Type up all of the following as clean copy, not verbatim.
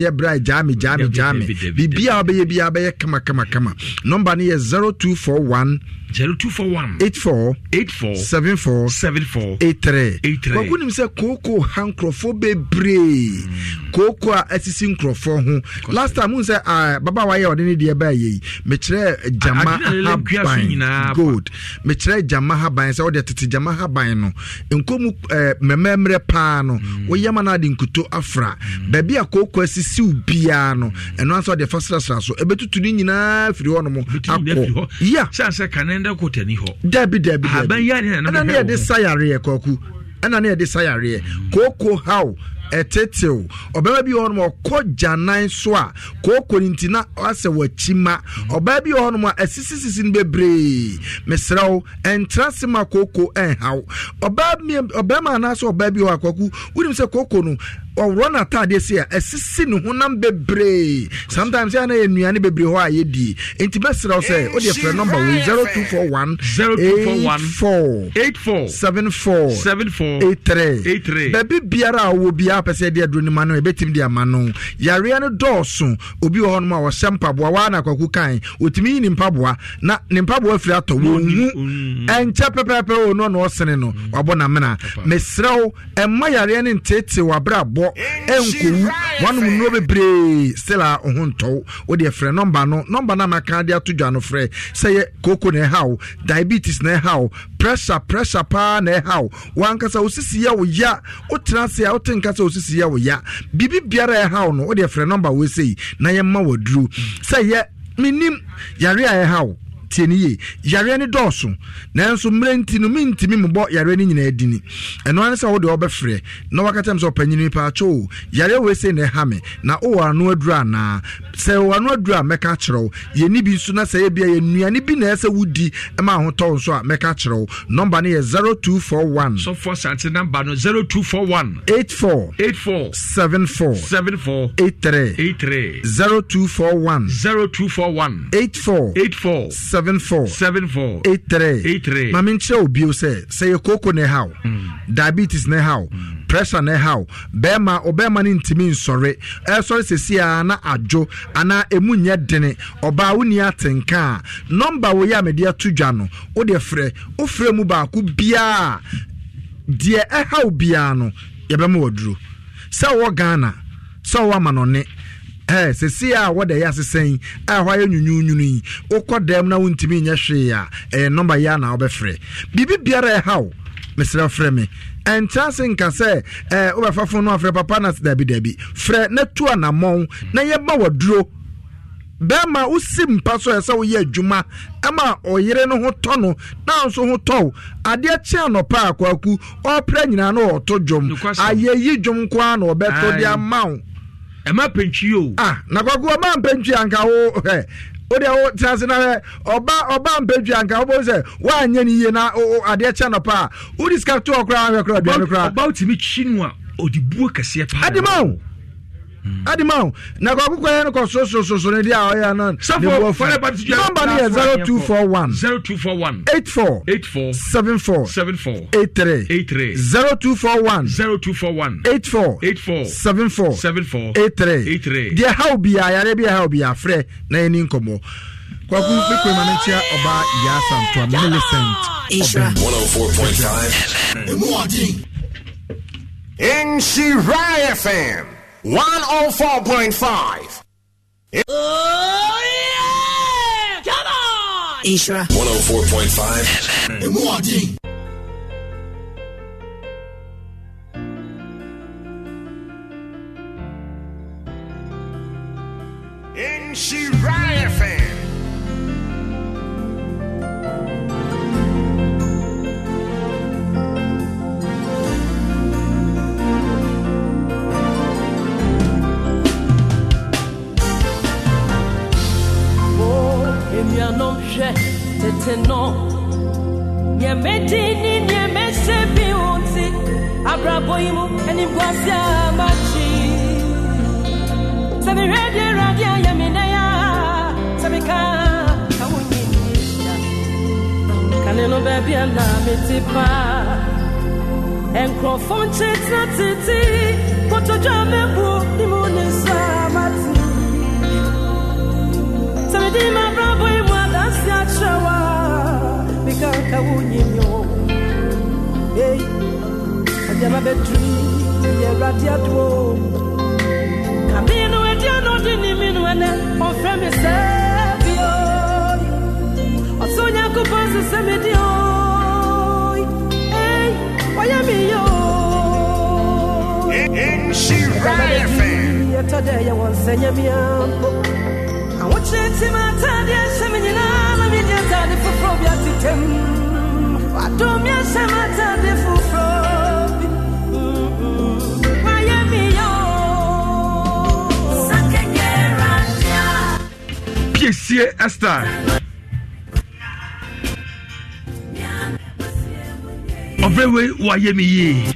Yeah, bright jammy. Be come. Number near 0241 84 74 74 83. But when him say Coco Hankrophobe Bray, Coco assisting Cropho. Last time, Munsa, Baba, why are you there by ye? Metre Jamaha good. Metre Jamaha binds all the Jamaha bino. Uncomu memre pano, Wayamanadin Kuto Afra, Baby a Coco assisting. Piano and answer the first class. So, a bit to Nina, if you want more. Yeah, Sansa Canenda Coteniho. Debbie, and I near this Sire Coco, and I near this Sire Coco. How a tetel or baby on more cod janine soa, Coco Intina, Asawa Chima, or baby on more assistance in Bebre, Messrow, and Transima Coco, and how or baby and us or baby or Coco, wouldn't say Coco. Or run at this year, a sin who bebre. Sometimes I know you any bebre who are ye di. Intibest I'll say, oh, your friend number 0241 84 74 74 83. Baby Biara will be up as a dear Drunimano, a betim dear Manu. Yariano Dawson, Ubi on Mawa Sampa, Wawana Kokukain, with me in Pabua, not Nimpabua Flato, and Chapa Papa, no, no, Seneno, Abonamana, Messrow, and my Arian in Tete were brabo. Enku one will know bebre Stella Honto or their friend number na makandia to Jano Frey say Coco ne how diabetes ne how pressure pa ne how one kasa osisi ya wo ya o transia o tenkasa osisi ya wo ya bibi biara how no or their friend number we say na yemma wodru say ye minim yare a how tieniye yare ne dɔɔso nanso mmerɛnti no mentimi mbɔ yare ne nyina adini ɛno an sɛ wo de ɔbɛfrɛ na wakatam sɛ ɔpanyini pa acho yare we se ne hame na o wano adura na sɛ wano adura meka kyerɛw yeni bi nso na sɛ yɛ bia yenuane bi na sɛ wudi ma ho tɔ nso a meka kyerɛw number ne yɛ 0241 so for sent number no 0241 84 74 74 83 0241 84 74 74 83 83. Mamincho bio say your Coco ne how diabetes ne how pressure ne how Bema intimi sorry sorry say na ajo ana emunye dene oba woni atenka number we ya media tudwa no wo de frɛ mu ba ku bia de how bia no ye be mo oduro say wo Ghana say wo amanone se si a wada ya sesen ahwa ye nyunyunyuni okodem na wontimi nya hwe ya number ya na obefre bibi biara hawo mesra freme and chancing can say, obefafo no afre papa na dabi fre na tu anamon na ye ba wodro bema usim paso ya sa wo ye adwuma ama oyere no ho to no na nso ho to ade a che no pa akwaku opra nyina no to dwom ayeyi dwom kwa na obeto dia mawo Emma Penchio. Ah, Nagua man Penchianka. Oh, there are Tazana or Bam Penchianka. What was it? Why, Yenna or Adia Chanapa? Who is cut to a crowd about to meet Chinua or the book? Adimau. Nagua, so, Nadia, I am not. Some number 0241 84 74 74 83 83 0241 84 74 74 83 83. Dear how be I Arabia how be a friend Nainin Komo. Kwaku Manchia Oba Yasam to a Millicent 104.5 FM in Shirai FM 104.5. Oh yeah! Come on! Isra 104.5 FM. Imagine. In Shirai FM. Teteno, ye medini, ye mesebi unzi, abraboimu, eni bwasa machi. Sabi radia, ye minaya, sabi ka, kawunyini. Kaneno bebi ala mitipa, enkrofon chetatiti, koto jame bu, limunisa. Esther of every Wayemi,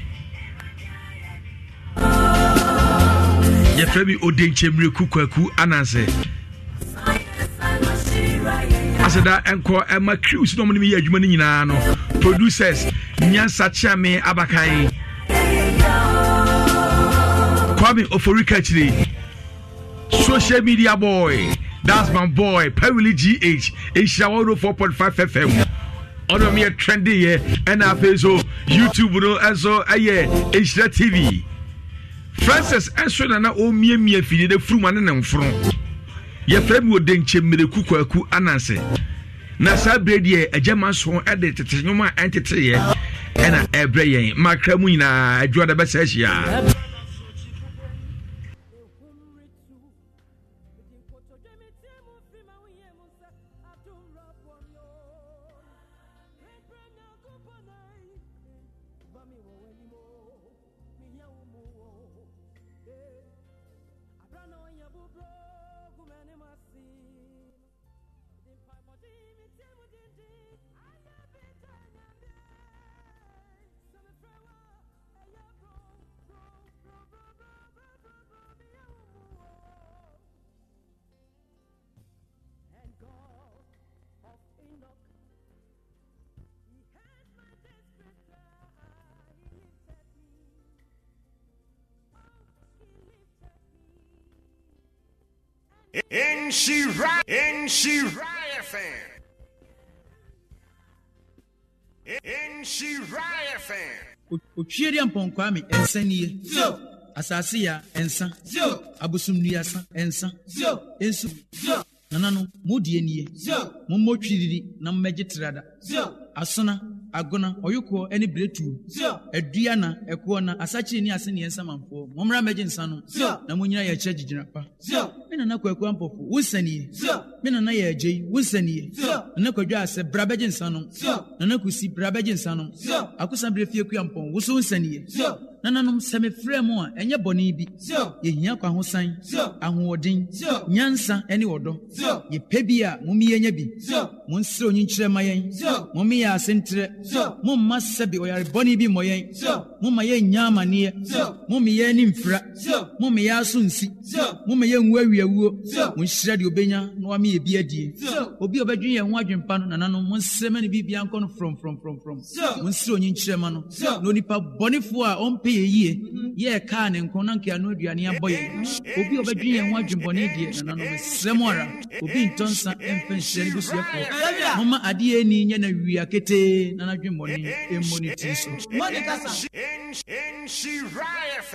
your family Odin Chimri Kukaku Anase. I said that Encore Emma Cruz nominee Jumanino producers Nyan Sachame Abakai Kwame Oforikachiri, social media boy. That's my boy, Perry GH, in Shawano 4.5 FM. Honor me a trendy, and I pay so YouTube, and so I Ishla TV. Francis, and so I owe me a feed the fruit man and front. Your friend would then chim me the cuckoo ananse. Nasa Brady, a German swan edited, no more entity, and I ebray, my Cremina, I draw the best Asia. Uchiriam Ponkwami and Seni Zo Asasia and San Zo Abusum Niasa and San Zo Ensu Zo Nanano Mudieni Zo Momochiri Nam Magitrada Zo Asana Agona Oyuko any bretu Zo Ediana Ekwana Asachi ni Aseni and Samanfo Momra Majin Sano Zo Namunia Church Jinapa Zo Menanako Kwampo Wusani Zo Menanaya J Wusani Zo Nakoja said Brabajin Sano Zo Nanakusi Brabajin Sano Zo Akusambrefio Kwampo Wusunsani Zo Nananum Semi Fremoa and Yabonibi Zo Yanyaka Hossain Zo Anwodin Zo Nyansa any ordo Zo Ye Pebia Mumienyebi Zo Monstro Ninchre Mayen Zo Mumia Centre Zo Mumma Sebi or Bonibi Moyen Zo Mumaye Nyamania Zo Mumia Nimfra Zo Mumia Sunsi Zo Mumia Wewia Wo Zo Munshred Ubenya Noami Biadi Zo Obi Obedri and Wajin Pano Nanano Monsemani Bibiancon from Zo Monstro Ninchemano Zo Nonipa Bonifua on Ye can and Conanke and Nodiania boy. Obi Obedri and Wajin Bonedi and Semora, Obi Johnson and Pension Busco. Mama Adia Nina Riakete, Nanajim Money, and Monitis. Monica in she riot.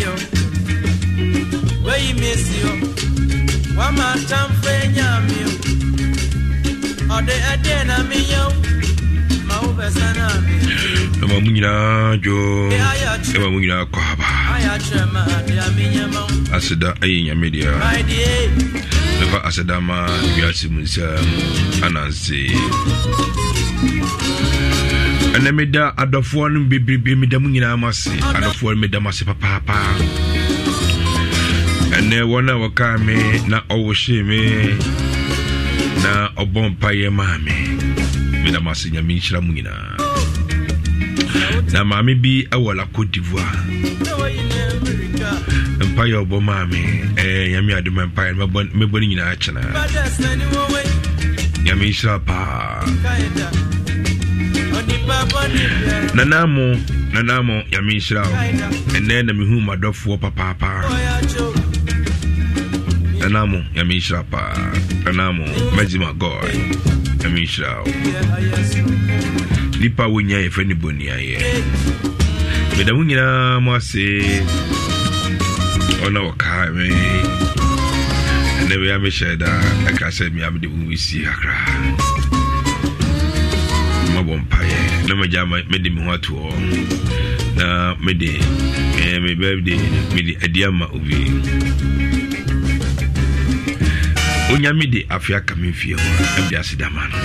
yo. Where you miss you? One more time for you. Or the Adena me yo. My oversana me. Ema mungina jo. Ema mungina kwaba. Ayachema de aminyama. Asida ayinya media. My dear. Never asida ma biati munsa anansi. And I made that at the phone be me the Munina Masi, at the phone made the Masi Papa. And then 1 hour come, not always shame me, not a bomb pie, mammy. Midamasi Yaminsha Munina. Now, mammy be a walla Cote d'Ivoire. Empire of Bomami, a Yamia de Mampire, my body in action. Yamisha Pa. Nanamo, Yamisha, and then the whom my dog for Papa. Nanamo, Yamisha, Nanamo, Majima God, Yamisha. Lipa winya if anybody here. Medawina must say on our car, and then we have a shadow. Like I said, me have the we see Accra. Bompaye na majama mede me hoato na mede me birthday mede adiama obi onya mede afia kamefie ho abia sedama no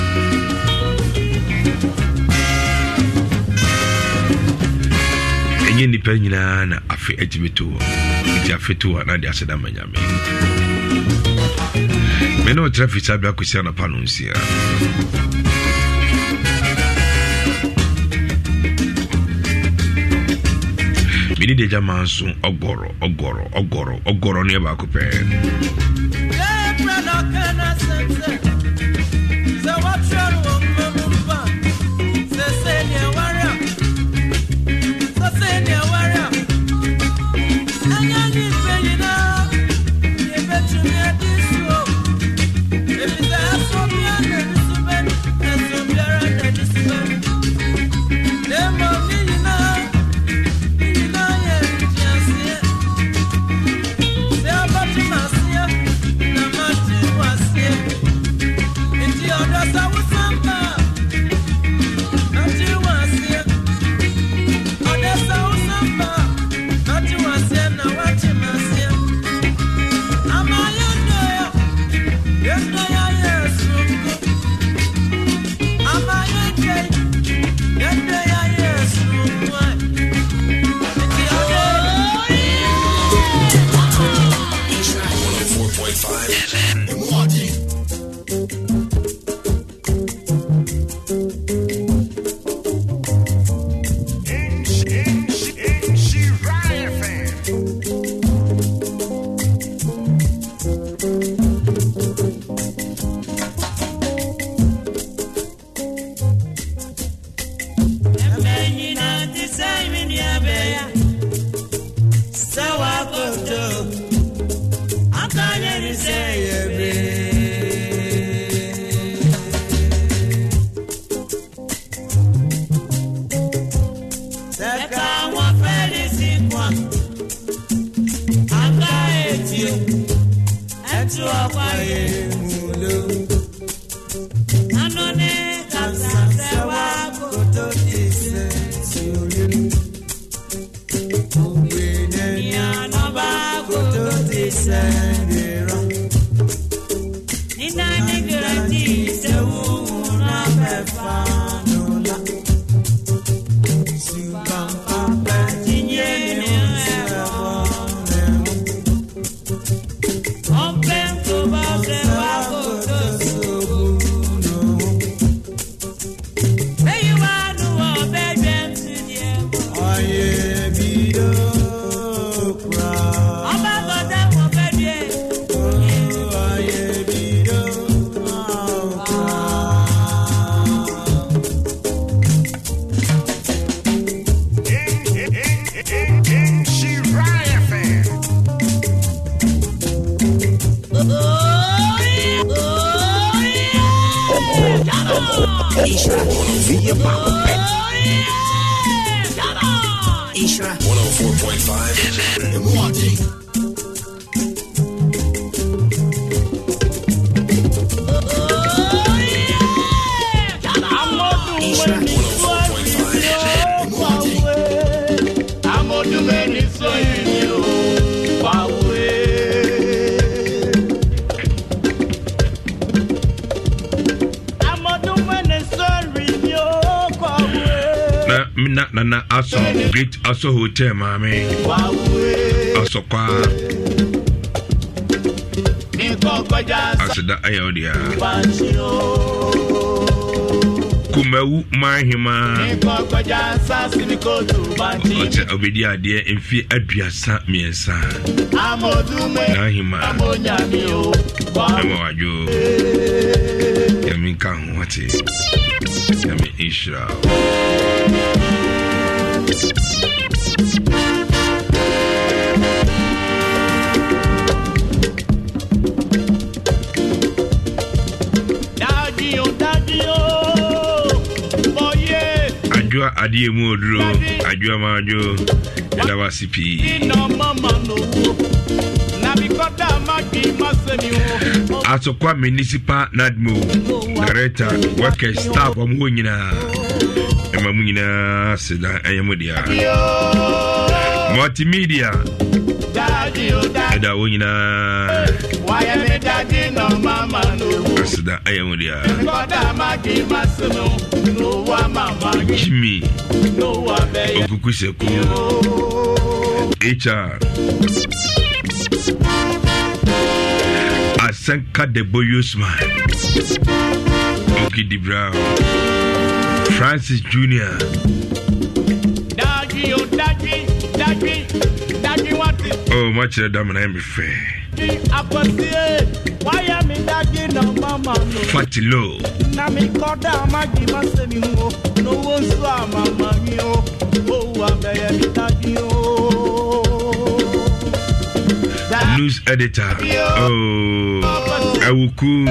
enye ni pa nyina na afi atibeto ti afeto na dia sedama nyame me no traffic sabia kwisia na panonsia Mini de Jamanson, Ogoro near Bakupe. Via Bakupe. Ishra. 104.5 and Milwaukee. Nana aso great aso hotel mami aso kwa aso da ayodia kumewu manhima ote obedi ade emfi aduasa miensa manhima emo ajo yemi kan wati yemi isha Adie modro adua majo ela wasipi Asokwa municipal nadmo director workers staff amunyina emamunyina seda ayamodia multimedia eda wonyina Asida ayamodia Jimmy Okukuseku HR Asenka de Boyosman Oki Dibra Francis Junior Oh much of them and I'm afraid Fatilo News editor Awuku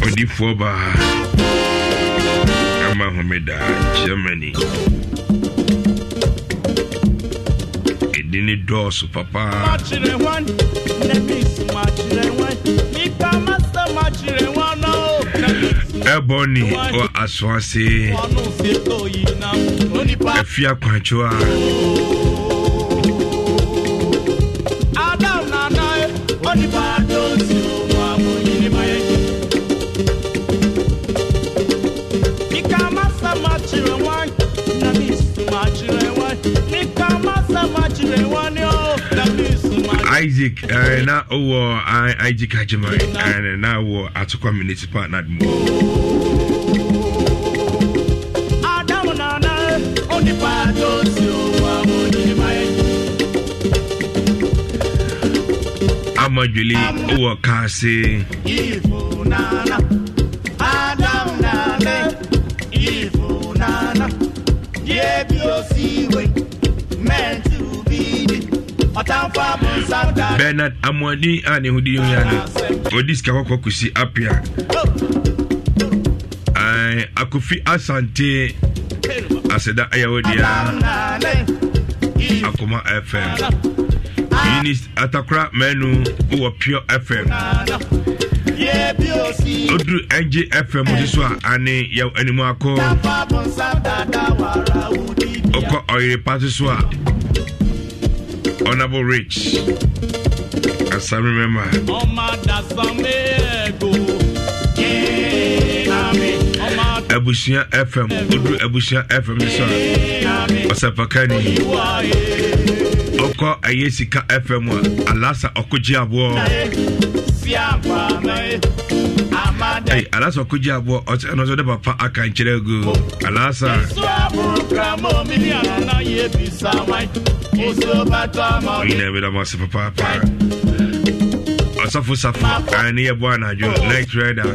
Odifoba Amahomeda Germany Edini Dorsu Papa Ebony or Aswasi Afia Kwanchua Isaac, now Isaac Hajimai, and now Atokwa Municipal Nadmo. Amajuli, Kasi. Bernard Amwadi and Hudi Yano. For this Kawakokusi Apia, I Akufi Asante Aseda Ayawodia Akuma FM. Minister Atakra Menu who Pure FM. Odru NG FM Udiswa Ane Yaw Animako Oko Oire Patiswa. Honorable Rich, as I remember, Abusia FM, Udru Abusia FM, Osapakani, Oko Ayesika FM, Alasa Okujiabo, Alasa Okujiabo, another Papa Akanchilego, Alasa. Inabida masi papa. Asafu safu. Ani ya bwana jo. Night rider.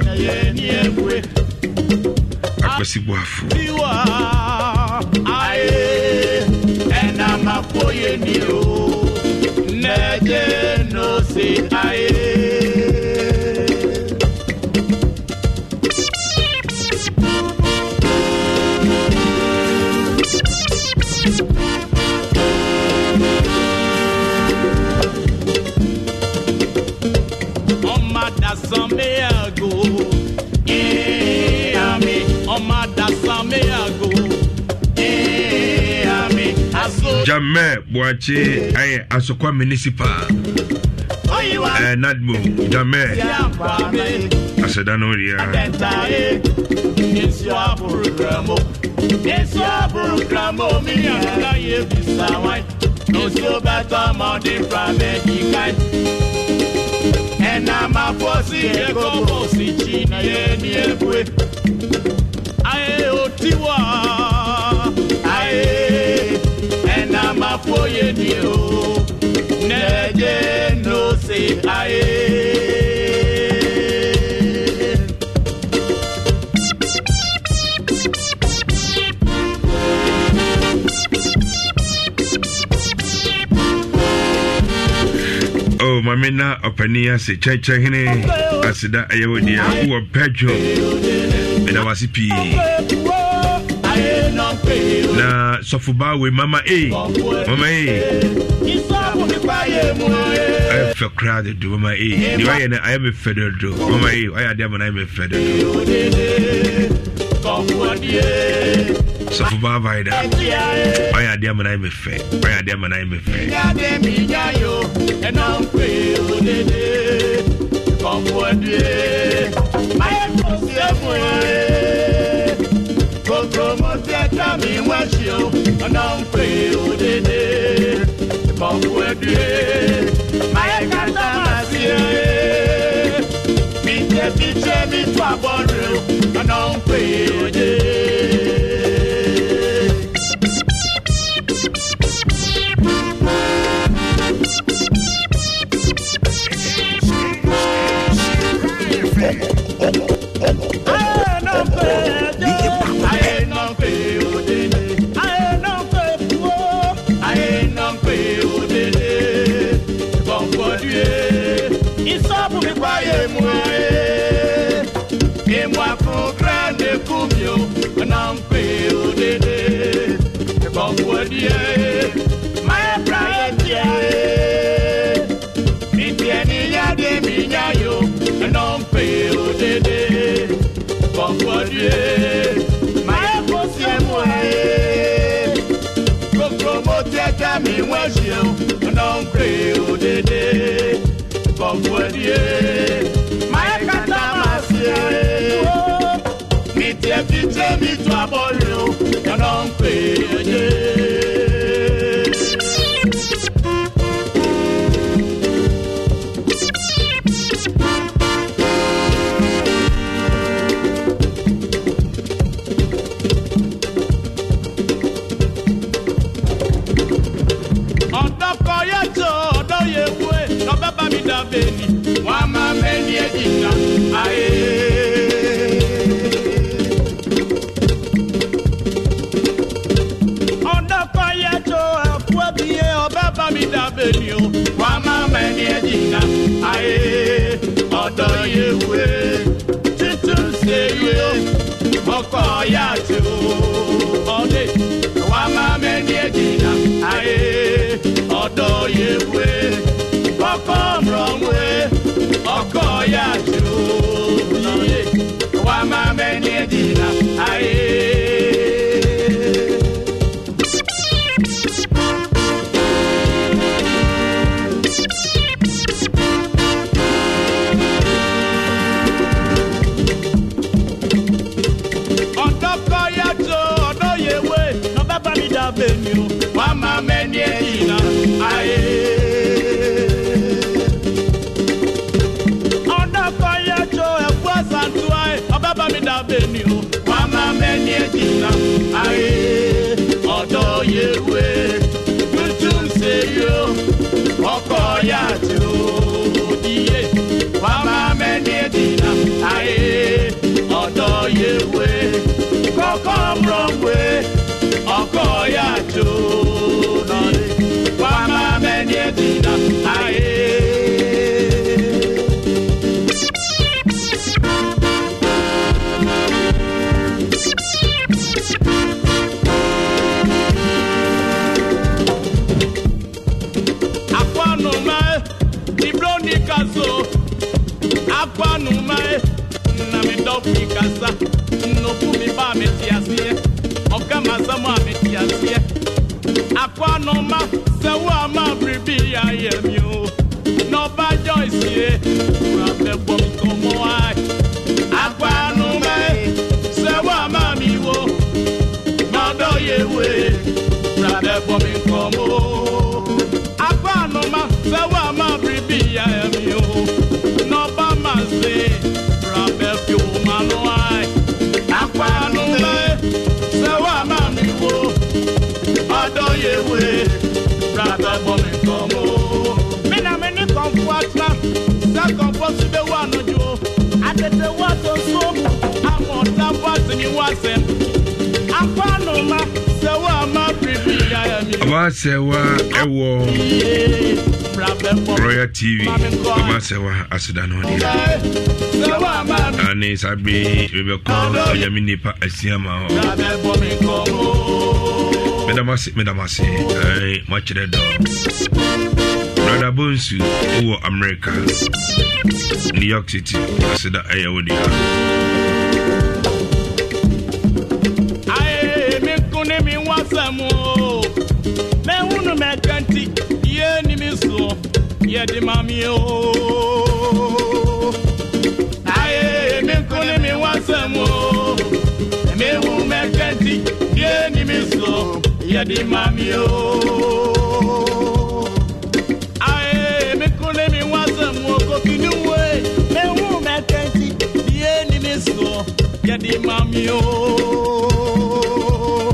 Jamé Boache aye asokwa municipal Nadmo Jamé Asedanoria It's your program me and I give this away It's your better money from the kind And I'm a bossy ego bossy china yeni ebwe Aye otiwa Aye Nama foye nio, neje no se aye. Oh, mamina opania se chacha hine asida ayewodia uwa pejo edawasipi. Na sofuba we mama e I feel crowded do mama e ni why I am a federal do mama e why I am a federal sofuba vida why I am a fed why I am a fed Promote coming was you, and I'll pay you the day. Come with you, my Catalasi. Meet the teacher, meet my body, and I'll pay you the day. My pride, my Wama meni edina, ae, odo yewe Apa numae, na me dofi kasa, no pumi ba me tiasie, oka mazama me tiasie. Apa noma, se wa ma bribi ya yemio, no ba joyce, na me bomi komo ai. Apa numae, se wa ma miwo, ma do yewe, na me bomi komo. Apa noma, se wa ma bribi ya yemio. Amasewa ewo Royal TV Amasewa asidanoni Ani sabi bebeko Oyamini pa asiama Medamasi Machiredo Brother Bonsu Owo America New York City Asida Ayawodia Yet the mammy, oh, I am calling me once more. The man who met Candy, the enemy slow, yet the mammy, oh, I am calling me once more. Go to the way, the man who met Candy, the enemy slow, yet the mammy, oh,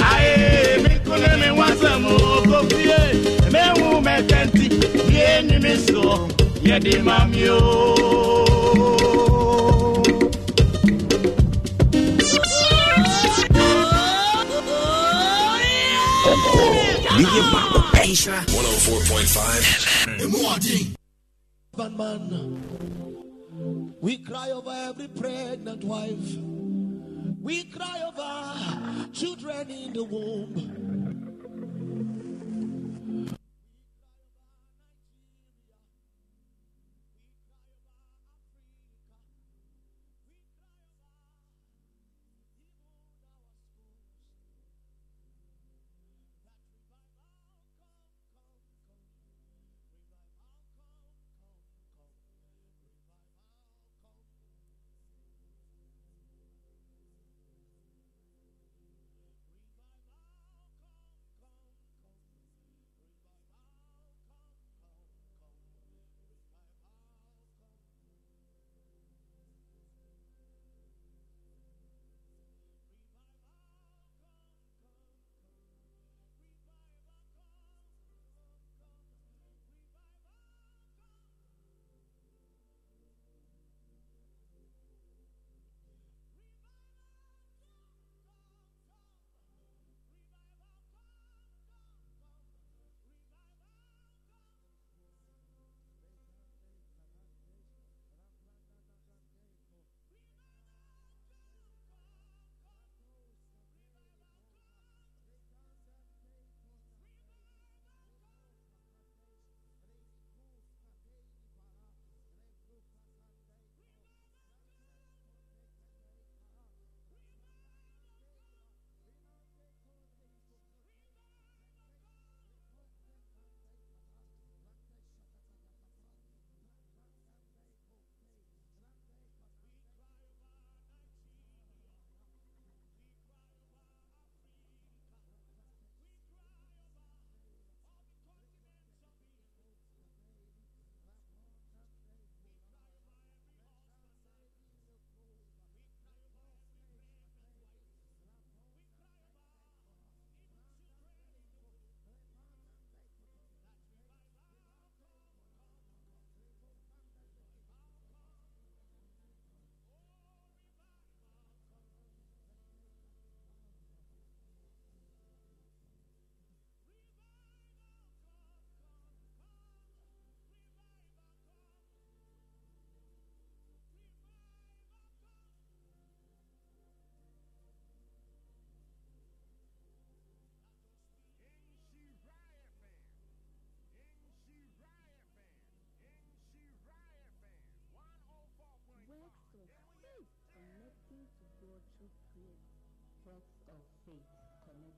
I am calling me once more. Go to the man who met Candy. Enemy so yet the mammy oh Biggie Papa Pesha 104.5 and Muadi Batman. We cry over every pregnant wife. We cry over children in the womb.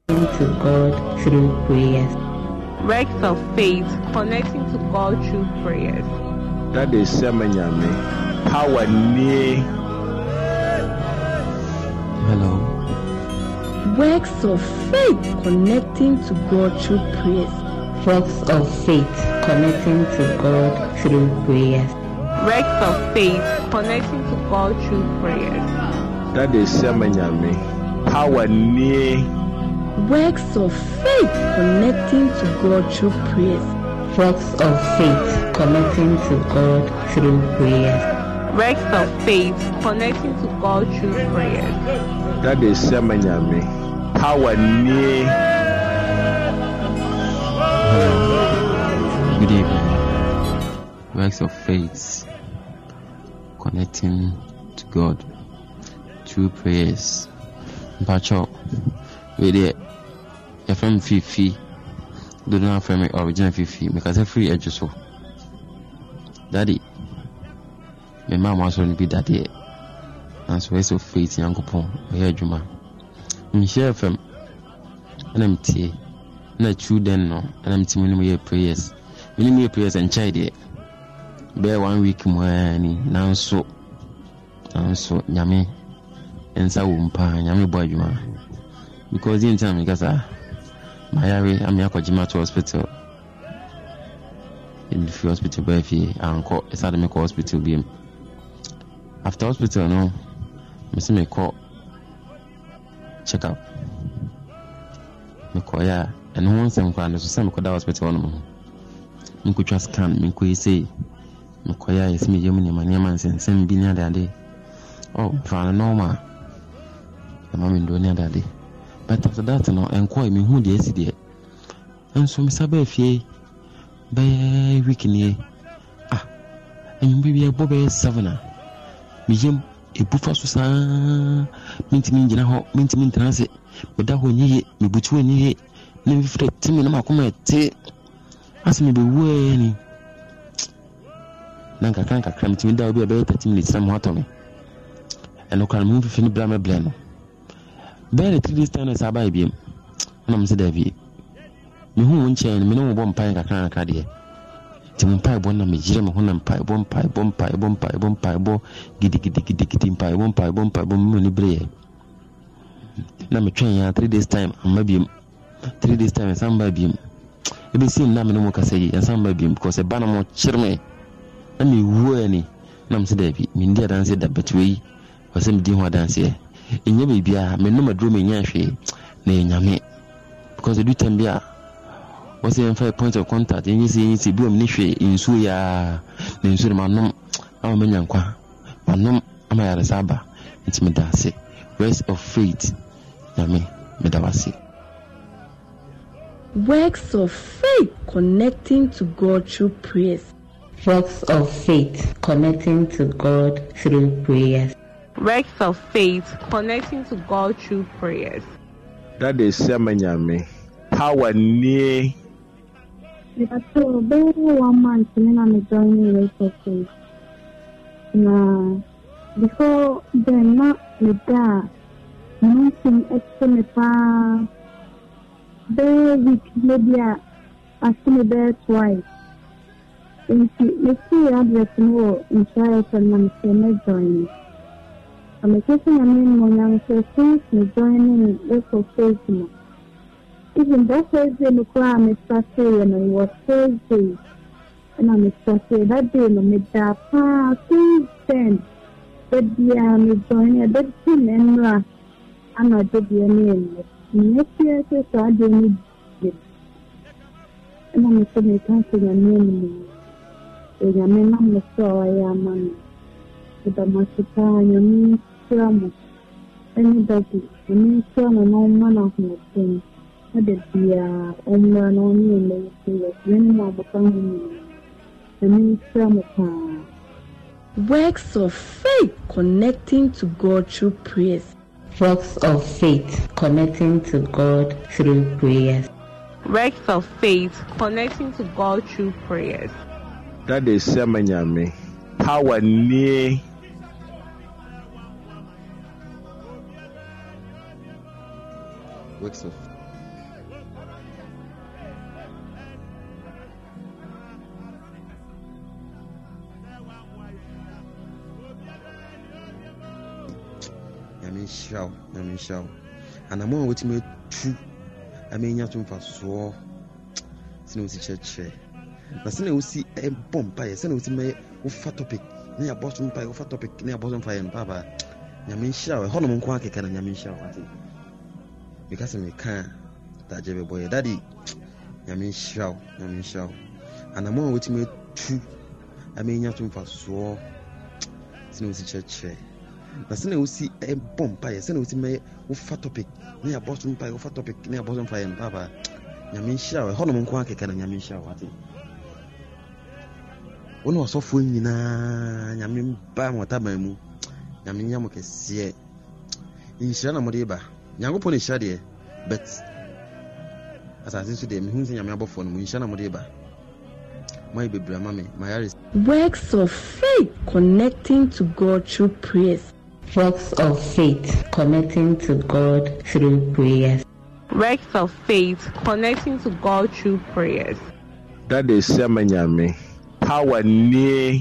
Connecting to God through prayers. Works of faith, connecting to God through prayers. That is Semenyame. Power near. Hello. Works of faith, connecting to God through prayers. Works of faith, connecting to God through prayers. Works of faith, connecting to God through prayers. That is Semenyame. Power near. Works of faith connecting to God through prayers. Works of faith connecting to God through prayers. Works of faith connecting to God through prayers. That is Semenyame. Power near. Hello. Good evening. Works of faith connecting to God through prayers. Bacho. With it, a friend Fifi, do not frame it original Fifi because a free edge so. Daddy, my mom was only be daddy, and so it's a faith in Uncle Pong, a hair juma. Michelle from NMT, and a true den no, NMT minimum prayers, and child it. Bear 1 week more, now so, yummy, and so yummy boy juma. Because in time, because I'm here to hospital. In the hospital, but if you uncle, it's hard to make hospital beam. After hospital, no, Mr. May call check up. Makoya, and once I'm crying, there's some other hospital. Minku just can't, Minku say, Makoya is me, Yemini, my name, and send me near that day. Oh, Fran, normal. The mom in doing that day. But after that, no, and quite me who the SDA. And so, Mr. Buffy, by weekend, and maybe a bob savannah. Mijim, a buffer, minting, transit, but that when ye, me between ye, never fret, Timmy, and Macoma, tea. Ask me, be wary. Nanka can't cram to me, there will be about 30 minutes, somewhat on me. And no can move if any blammer blam. Very 3 days time as I buy him. And I'm said, Davy. You won't change, me no one pie a crown cardiac. Tim pie, one of me, Jim, one pie, giddy, one pie, bray. Now, train 3 days time, and maybe 3 days time, and some by beam. It be seen, no more can say, and some by beam, because a banner more chirme. Let me worry. Nam said, Davy, mean dear dancer that between was some dear dance here. In your baby, I may no madroom in Yashi, nay, Yame, because the Dutambia was the unfair point of contact, and you see, it's a boom niche in Suya, then Surmanum, our Menyanqua, Manum, Amara Saba, it's Medasi, Works of Faith, Yame, Medawasi. Works of faith connecting to God through prayers. Works of faith connecting to God through prayers. Works of faith connecting to God through prayers. That is Semenyame. Power near. Before the not the da, nothing extra. Very weak, maybe I still bear twice. And if you have that more, you try to I'm a person, I mean, my young person is joining the for Facebook. Even that Thursday, the crime is Saturday, and I was Thursday. And I'm a Saturday that day, and I made that part, 2 cents. But yeah, I'm joining a bed team, and I'm not the name. Next year, I don't need it. And I'm a person, I can't say your name. And I'm a sorry, I'm the Masaka, anybody, the minister, and all manner of my things. That is the only one who the minister. Works of faith connecting to God through prayers. Works of faith connecting to God through prayers. Works of faith connecting to God through prayers. That is Semenyame. Power near. Wycliffe. I mean, shout. And I'm going with me too. I mean, you're too fast. So, it's church. National see a bomb by a send with me with a topic near Boston by a topic near Boston Fire and Baba. Yamisha, Honor Quake and Yamisha. Because I can that Jabby boy, Daddy. Yamisha. And I'm going with me too. I mean, you're too fast. So, it's church. National see a bomb by a send with me with a topic near Boston by a topic near Boston Fire and Baba. Yamisha, Honor Quake and Yamisha. One was so full, Yamin Bam, what I mean, Yamin Yamoke. In Shana Modiba, Yangopon is shady, but as I said to them, who's in Yamabo phone, Shana Modiba. My baby, Mammy, my Iris. Works of faith connecting to God through prayers. Works of faith connecting to God through prayers. Works of faith connecting to God through prayers. That is Samanyami. Power near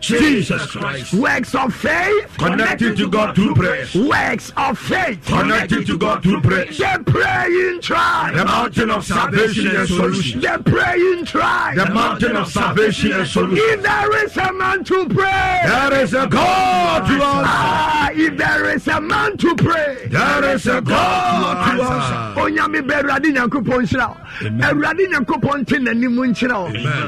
Jesus Christ. Works of faith connected to God through prayer. Works of faith connected to God through prayer. The praying tribe, the mountain of salvation and solution. The praying tribe, the mountain of salvation and solution. If there is a man to pray, there is a God to answer. If there is a man to pray. There is a God to answer. Onyame be Awurade Nyankopon hyira. Awurade Nyankopon te nanim nkyira.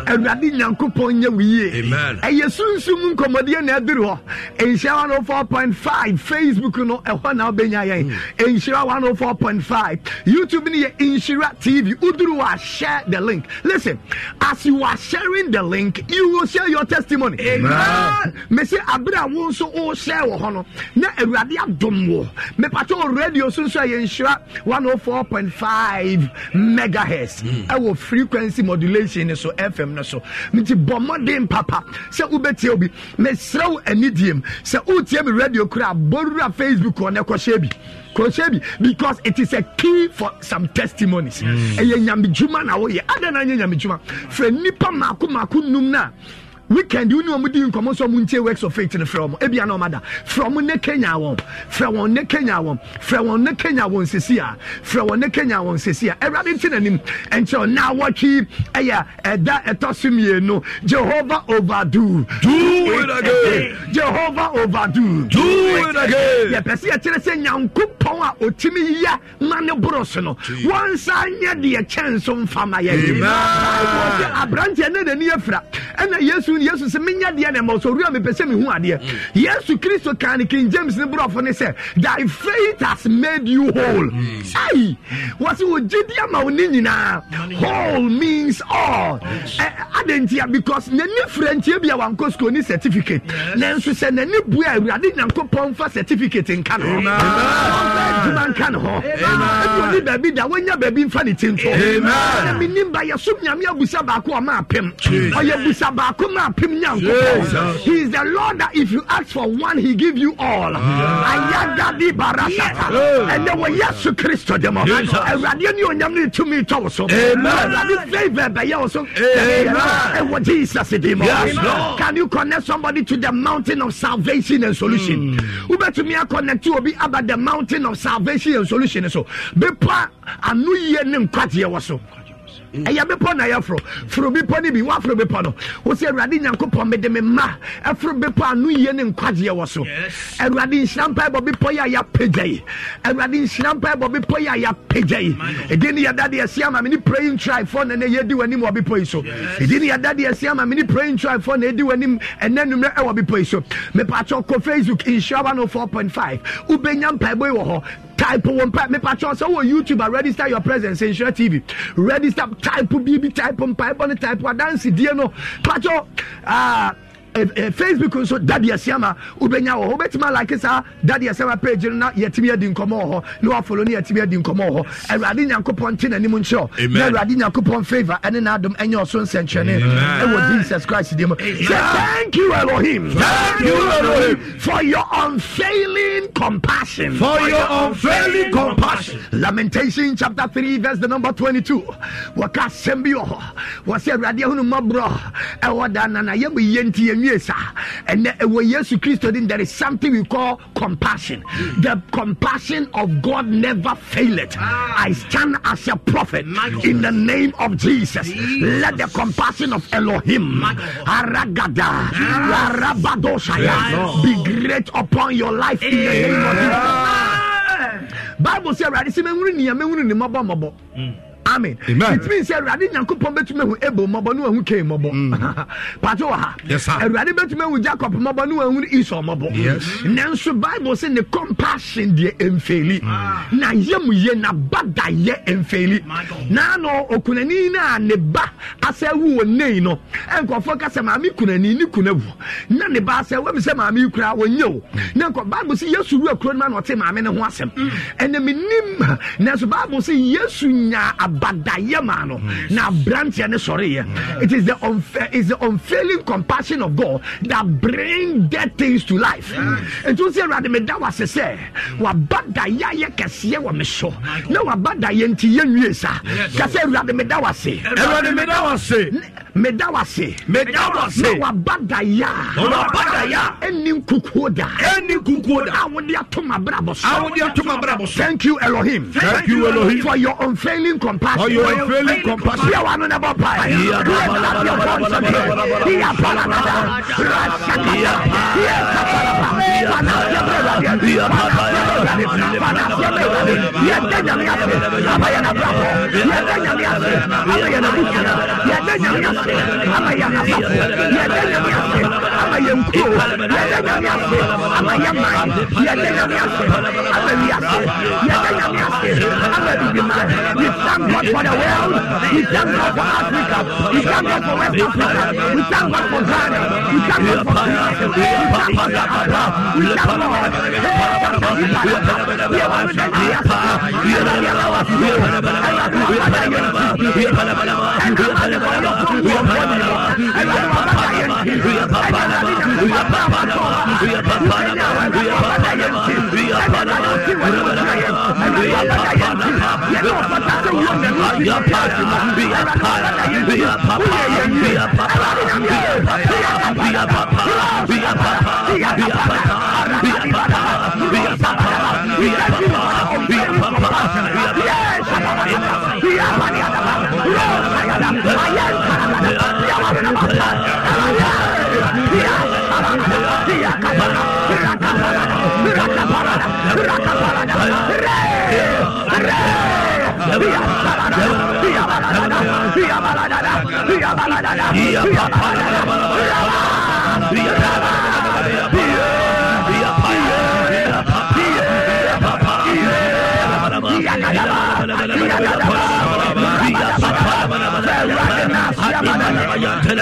Awurade Nyankopon nya wiye. Eye sunsum nkomode na aduru ho. Enhyira 104.5 Facebook no ehwa na obenya yen. Enhyira 104.5 YouTube ni Enhyira TV. Uduru wa share the link. Listen, as you are sharing the link, you will share your testimony. Amen. Me say abra won so o share wo ho no. Na Awurade adom wo. Me pato radio sunso Enhyira 104.5 megahertz. Our frequency modulation is so FM na so. Miti bomodin papa. Se ubeti obi. Me sraw anidiam. Se utie me radio kura borura Facebook on ekwohye bi. Because it is a key for some testimonies. Weekend, you know, we didn't come on some works of faith from Ebiano Mada, from the Kenya one, from the Kenya one, from the Kenya one, Cecilia, from the Kenya one, Cecilia, a rabbit in him, and so now what he, that Tossimie, no, Jehovah overdo, do it again, Jehovah overdo, do it again. Yeah, Pessia Telesen, Yanko Power, Otimia, Mano Brosono, once I had the chance on Famaya, a branch and then a near frat, and a yes. Yes, is a minya diana moso real me pese me hu ade. Yes, Christo kan King James ne bro fone say, thy faith has made you whole. Ai, what you gidia ma woni nyina. Whole means all. Adentia because nani frentie bia wanko school ni certificate. Nanso say nani bua Awurade Nyankopon fa certificate nka no. Amen. Nka no. Amen. Ni baby da wonya baby fa ni tinfo. Amen. Me nimba yesu nyame abusa ba ko ma apem. Oya busa ba ko. Jesus. He is the Lord that if you ask for one, he give you all. And there were yes to Christ to them. To me also. Amen. Jesus. Can you connect somebody to the mountain of salvation and solution? Ube to me I connect to be about the mountain of salvation and solution. So bepa anu ye nem kwatie waso. Yes. Type one pipe. Me patron. So on YouTube, I register your presence in Enhyira TV. Register type BB type on pipe on the type one dance. Diano patron. Facebook so Daddy Asiama ubenya ho betima like sa Daddy Asiama page na yetimi adi nkomo ho na follow ni yetimi adi nkomo ho Awurade Nyankopon te nanim ncho na Awurade Nyankopon favor ene na adom enye oso nsenchene e wo Jesus Christ dem. Thank you Elohim, thank you Elohim for your unfailing compassion, for your unfailing compassion. Lamentation chapter 3 verse the number 22 wakasembio wase Awurade hunu mabro e woda na na yemu yenti. And when Jesus Christ did, there is something we call compassion. The compassion of God never faileth. I stand as a prophet in the name of Jesus. Let the compassion of Elohim be great upon your life in the name of Jesus. Bible says, Amen. Amen. It means Awurade Nyankopon betume hu Abel mabo no hu Cain mabo. Pato ha. Awurade betume hu Jacob mabo no hu Esau mabo. Nanso Bible say ne compassion dey emfeli. Na yem ye na bada ye emfeli. Na no okunani na ne ba asewu onei no. Enkofo ka se maami kunani ni kunawu. Na ne ba asewu me se maami kura onye o. Na enko Bible say Yesu ru akuro ma na ote maami ne ho asem. Ene menim. Nanso Bible say Yesu nya it is the unfailing compassion of God that brings dead things to life. And to say that was a say, thank you, Elohim. Thank you, Elohim, for your unfailing compassion. Oh, you are feeling compassion. You are not by. You are not by. You are In the name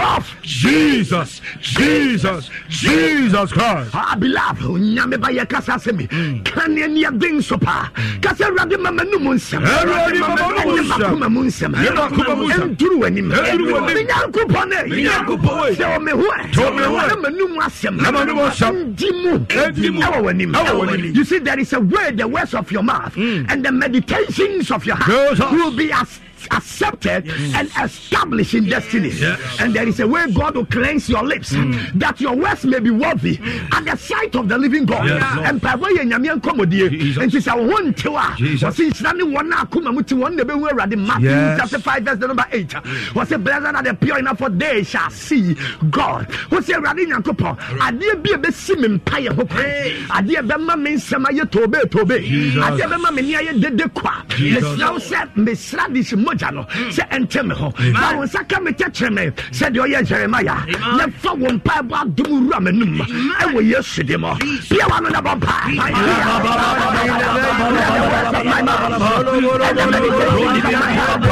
of Jesus, Jesus, Jesus Christ. I beloved, Nyameba Yakasa Semi, Kanya Dinsopa, Casaradi Mamanumunsa, Mamanunsam, and Drew and him, Kupone, Yakupo, Tomehuasam, Namanusam, Dimu, you see, there is a word, the words of your mouth and the meditations of your heart will be as accepted and established in destiny. And there is a way God will cleanse your lips that your words may be worthy at the sight of the living God. And Matthew chapter 5 verse number 8 was a blessed are the pure enough, for they shall see God. Who say Radin Yankopo? I dear be a simon pie hope. I dear Bema means Samaya Tobe. I dear Bema Menia de Dequa. The Slow said Miss Radish Mojano said Entemeho. Now Sakame Tetreme said your Jeremiah. Let for one pie about Dumu Ramenum. I will yesterday more. Be one of the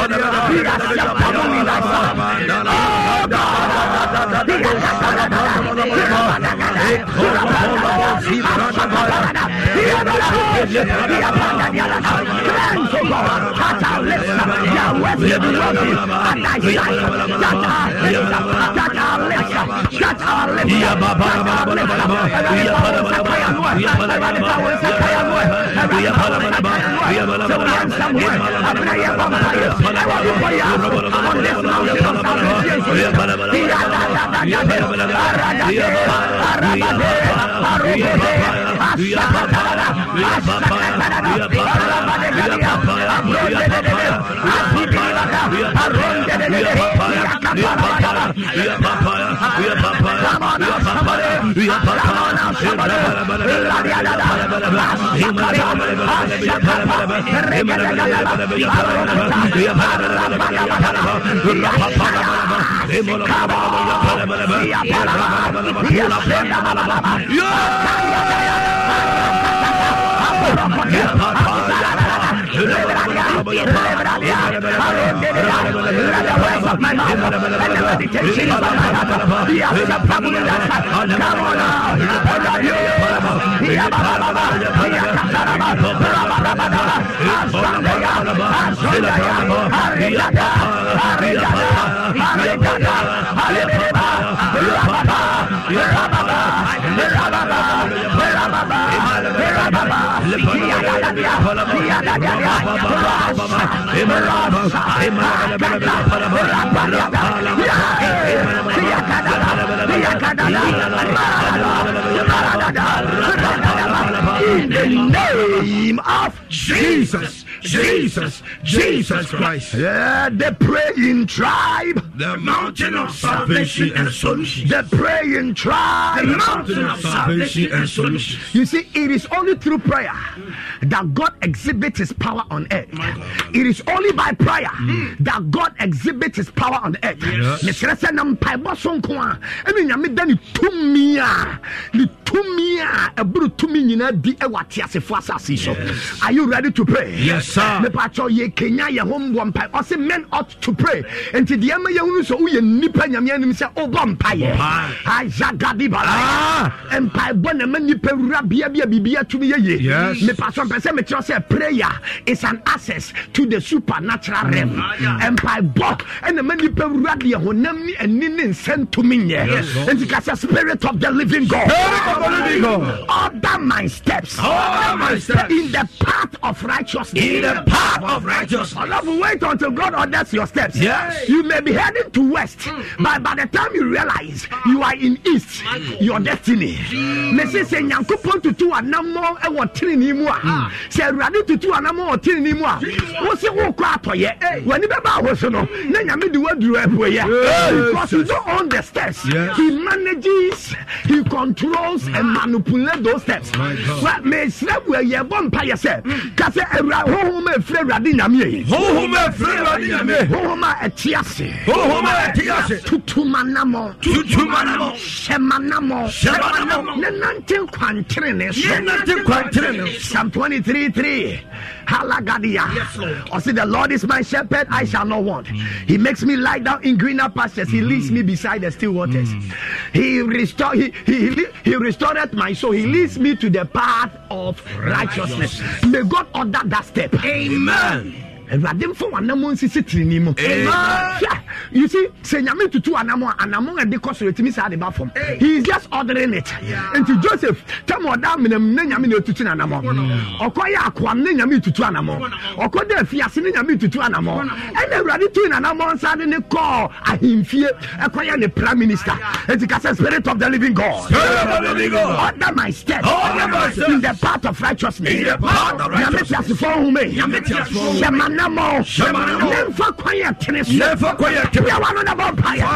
In the name of Jesus, Jesus, Jesus Christ. Yeah, the praying tribe, the mountain of salvation and solution. The praying tribe, the mountain of salvation and solution. You see, it is only through prayer that God exhibits His power on earth. It is only by prayer that God exhibits His power on earth. Are you ready to pray? Yes, sir. Men ought to pray. And to the Emma Yahuso, who you nip and Yamian say, oh, Bompire, I Zagadibala, and Pibon, Nipperabia, Bibia to be a year. Yes, the person said prayer is an access to the supernatural realm. And Pibok, and the Meniperadia, who Nami and Ninin sent to me, and because the spirit of the living God, order my steps. In the path of righteousness. In the path of righteousness. I love you. Wait until God orders your steps. Yes. You may be heading to west, but by the time you realize you are in east, your destiny. Because you don't own the steps. Yes. He manages, he controls, and manipulates those steps. What may slap where your vampire said, Cassa Home Fredinami, Home Fredinami, Home at Tiasi, Home at Tiasi, Tutumanamo, Tutumanamo, Shemanamo, Shemanamo, Nantin Quantrinis, Nantin Quantrinis, Psalm 23:3. Halagadia. Or say, the Lord is my shepherd, I shall not want. He makes me lie down in greener pastures, He leads me beside the still waters. He restored my soul, He leads me to the path of righteousness. May God order that step. Amen. Radim for Anamon City. You see, Senyame to Anamon and the cost of the Timis had about from. He is just ordering it. And to Joseph, Tamoda Minamina to Tinanamo, Okoya Kwamina to Tuanamo, Okoda Fiasinami to Tuanamo, and the Raditin Anamon suddenly call him fear, acquire the Prime Minister. It's the Spirit of the Living God. Order my steps in the path of righteousness. In the path of righteousness. Never quiet, never quiet. We are one about fire.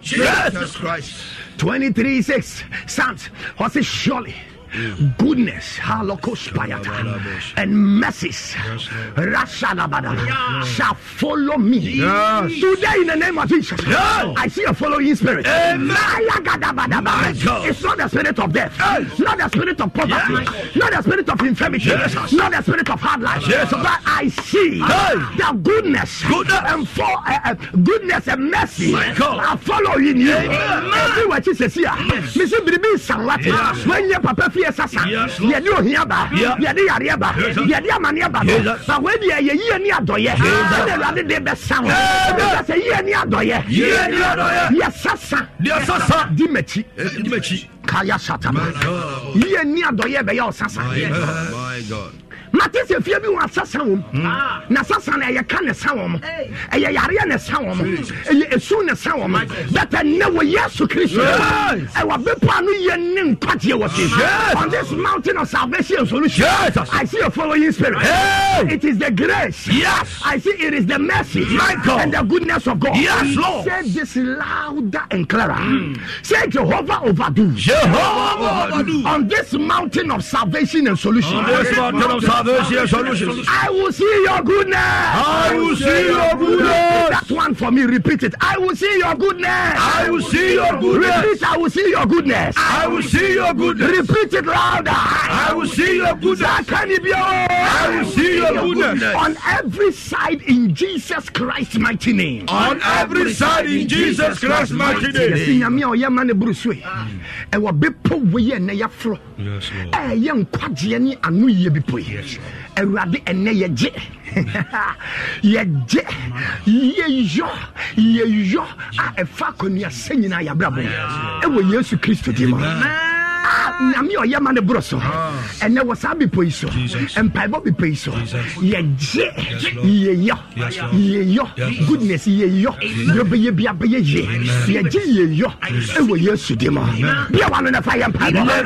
Jesus Christ. 23:6 Psalms. What is surely? Goodness, Halokos and mercies, Rashanabada, shall follow me. Yes. Today, in the name of Jesus, yes. I see a following spirit. Amen. It's not the spirit of death, yes. Not the spirit of poverty, yes. Not the spirit of infirmity, yes. Not the spirit of hard life, yes. But I see the goodness. And for goodness and mercy are following you. Everywhere Jesus here, Mr. Bribi Sanwati, when your papa. Yes, you do here, but when you are year near Doye, that's a year near Doye, yes, Sasa, Dimechi, Kaya Satama, year near Doye Bayo Sasa. My God. Matis, if you want Sassam, Nassan, I can a Sawam, a Yarian Sawam, as soon as Sawam, that I never yes to Christian. I will be Panuyan Patia was on this mountain of salvation solution. I see a following spirit. It is the grace. Yes, I see it is the mercy and the goodness of God. Yes, Lord. Say this louder and clearer. Say Jehovah overdo. Jehovah overdo on this mountain of salvation and solution. I will see your goodness. I will see your goodness. That one for me, repeat it. I will see your goodness. I will see your goodness. Repeat, I will see your goodness. I will see your goodness. Repeat it louder. I will see your goodness. I will see your goodness. On every side in Jesus Christ's mighty name. On every side in Jesus Christ's mighty name. Yes, Lord. A young quadriani and New Year before. A rabbi and Naya J. Ye, a faconia singing I abrabo. And we use Christ to him. Nami or Yaman the Brosso. And there was Abbey Poiso. And Pibobi Poiso. Ye, ye, goodness, ye, ye, and we use to him. Be one in a fire and Pibobi.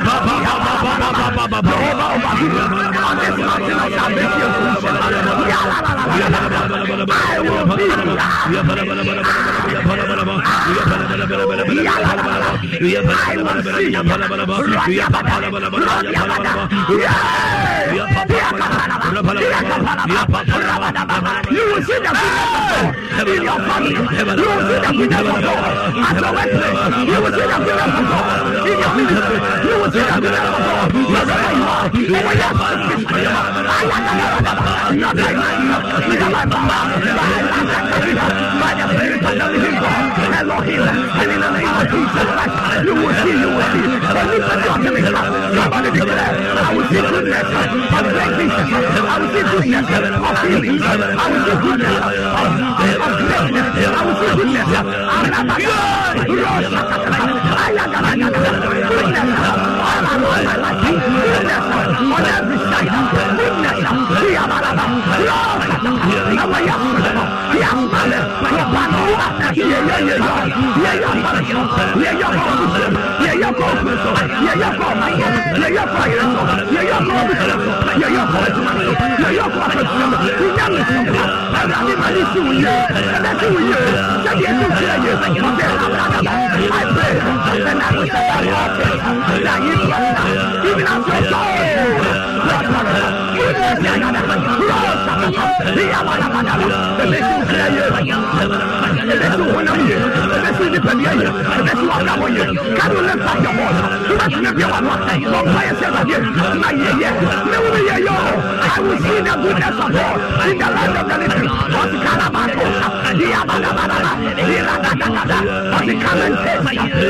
You will see that in your family. You will see that you will see that you will see that on every side, goodness, we are I will see the goodness of God in the land of the living.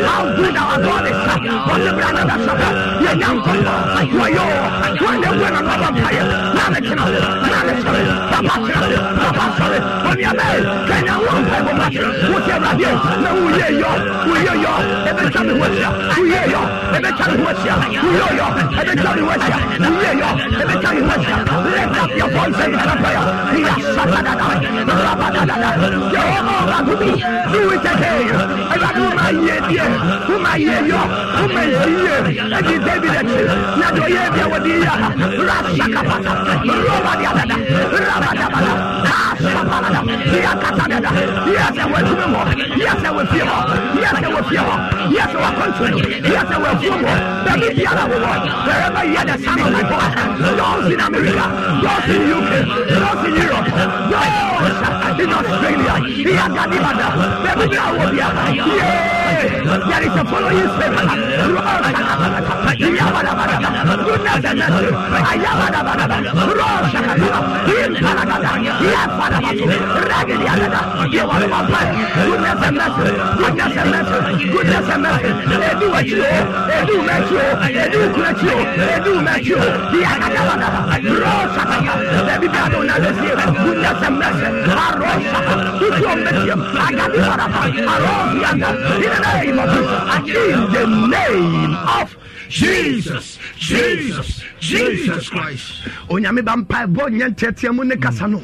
How good our God is. Lift up your voice and prayer. Do it again. Those in UK, those in Europe, those in Australia, we are Gadibada, there is a following statement. Goodness and mercy, in the name of Jesus Christ. Onyame bampa bo nyantetia mu ne kasa no.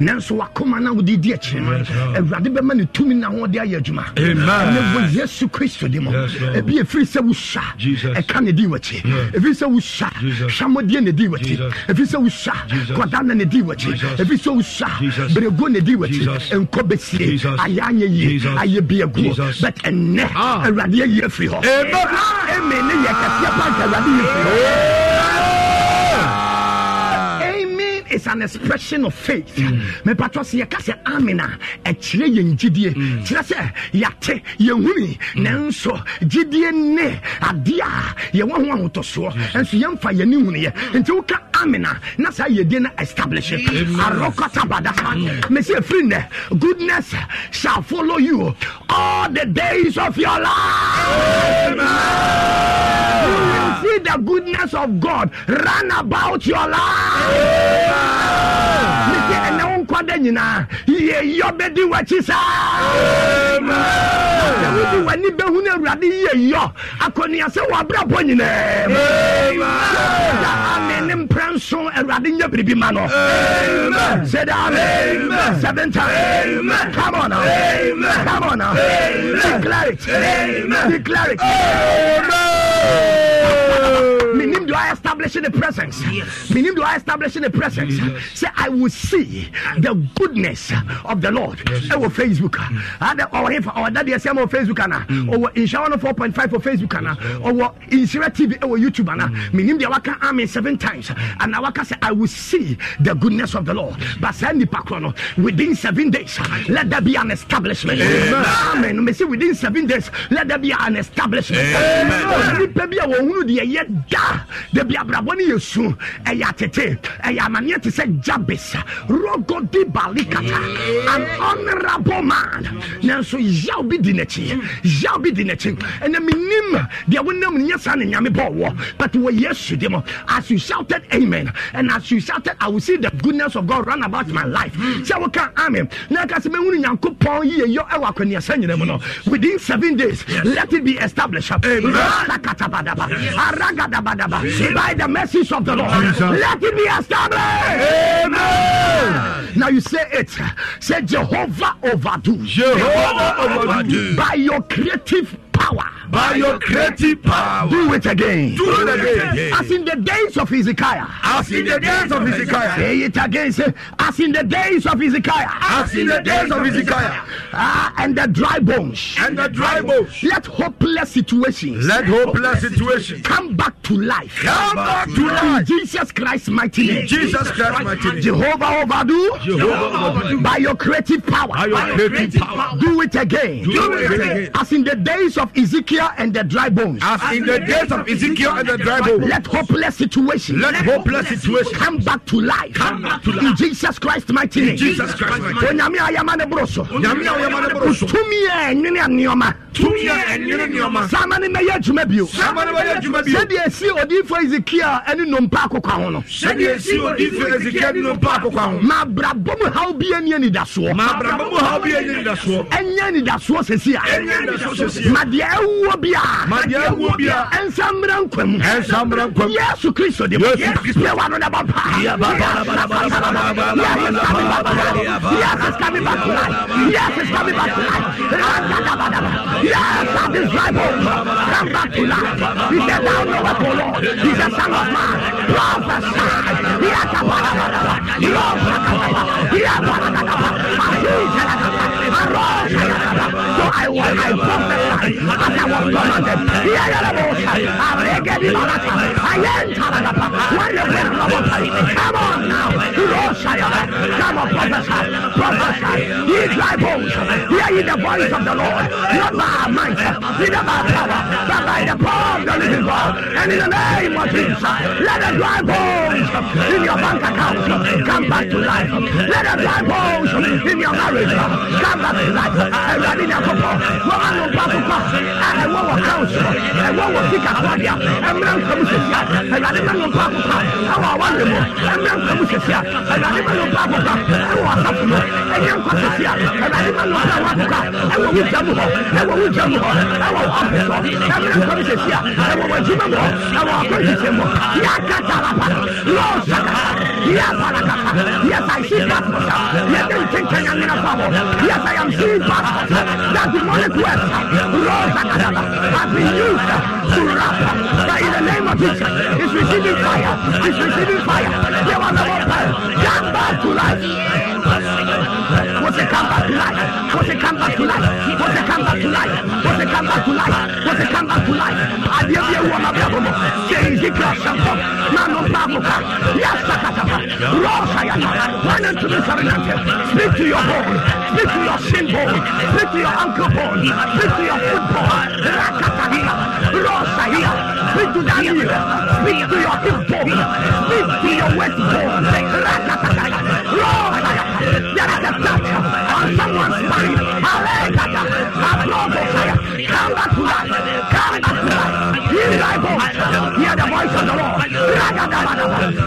Nanso wakoma na wodi di achi. Ewrade be ma ne tumi na ho de ayaduma. Amen. Ne Jesus Christ de mo. E bi efiri se wo sha. E ka ne di wachi. Efiri se wo sha. Shamodie ne di wachi. Efiri se wo sha. Kodana ne di wachi. Efiri se wo sha. Brego ne di wachi. Enko besie. Ayanye ye. Ayebi egu. But enne ewrade ye efiri ho. Amen. Amen ne ye kasia pa ewrade ye. Amen. is an expression of faith. Me patros ye ka se amena e chire ye ngidie chire se yate ye huni nanso gidie ne adia ye wo ho ahotoso enso ye mfa ye ni huni ye nti wo ka amena na sa ye die na establish it arokota badasa me se free ne goodness shall follow you all the days of your life. Amen. You will see the goodness of God run about your life. Amen. Do I establish in the presence? Yes. Meaning, do I establish in the presence? Yes. Say, I will see the goodness of the Lord. Yes. Our Facebook, our daddy is on Facebook, our Inshallah 4.5 for Facebook, our Inshallah TV, our YouTube, meaning the waka amen 7 times, and I waka say, I will see the goodness of the Lord. But send the pakrono within 7 days. Let there be an establishment. Amen. We say within 7 days, let there be an establishment. Amen. The Biabraboni is soon a yatete, a yamania to say Jabis, Rogo di Balikata, an honorable man. Nanso shall be dinechi, shall be dinechi, and a minim, there will no Yasan and Yamibo, but we yes, demo. As you shouted, Amen, and as you shouted, I will see the goodness of God run about my life. Shawaka, Amen. Nakasimun Yankupon, your Awakon Yasan, within 7 days, let it be established. By the message of the Lord, let it be established. Amen. Now you say it. Say Jehovah overdo. Jehovah overdo. By your creative power. By your creative power. Do it again. Do it again. As in the days of Hezekiah. As in the days of Hezekiah. Say it again. Say, as in the days of Hezekiah. As in the days of Hezekiah. And the dry bones. And the dry bones. Let hopeless situations. Let hopeless situations come back to life. Come back to life. Jesus Christ mighty name. Jesus Christ mighty name. Jehovah overdo. Jehovah overdo. By your creative power. By your creative power. Do it again. Do it again. As in the days of Ezekiel and the dry bones. As in the days of Ezekiel and the dry bones. Let hopeless situations. Let hopeless situations come back to life. Come back to life. In Jesus Christ mighty name. Jesus Christ mighty name. Onyame ayamane broso. Onyame ayamane broso. Tumie enwene anioma. Tumie enwene anioma. Samane na yejuma bio. Samane na yejuma bio. Said yes odi for Ezekiel ene nompa kokwa ho no. Said yes odi for Ezekiel ene nompa kokwa ho. Ma brabom how bi ene ni daso. Ma brabom how bi ene ni daso. Enya ni daso sesi a. Enya ni daso sesi. Madia Wobia, and Samranquem, and Samranquem, yes, Christo, the one on about come on now, come on, prophesy, ye dry bones, hear ye the voice of the Lord, not by our might, neither by power, but by the power of the living God, and in the name of Jesus, let the dry bones in your bank account come back to life, let the dry bones in your marriage come back to life, and let in your yes, I see that. Yes, I am seeing that. Demonic word has been used to wrap but in the name of Jesus it's receiving fire, it's receiving fire. There was no more fire. Come back to life. Was it come back to life? Was it come back to life? Was it come back to life? Was it come back to life? Was it come back to life? I give you one of the woman. Say, Ezekiel, Shambo, Manu, Babuka, Yasakata. run into the tabernacle. Speak to your bone, speak to your shin bone, speak to your ankle bone, speak to your foot bone. Speak to that ear, speak to your hip bone, speak to your waist bone. There is a touch on someone's mind. Come back to life, come back to life. Hear thy voice, hear the voice of the Lord.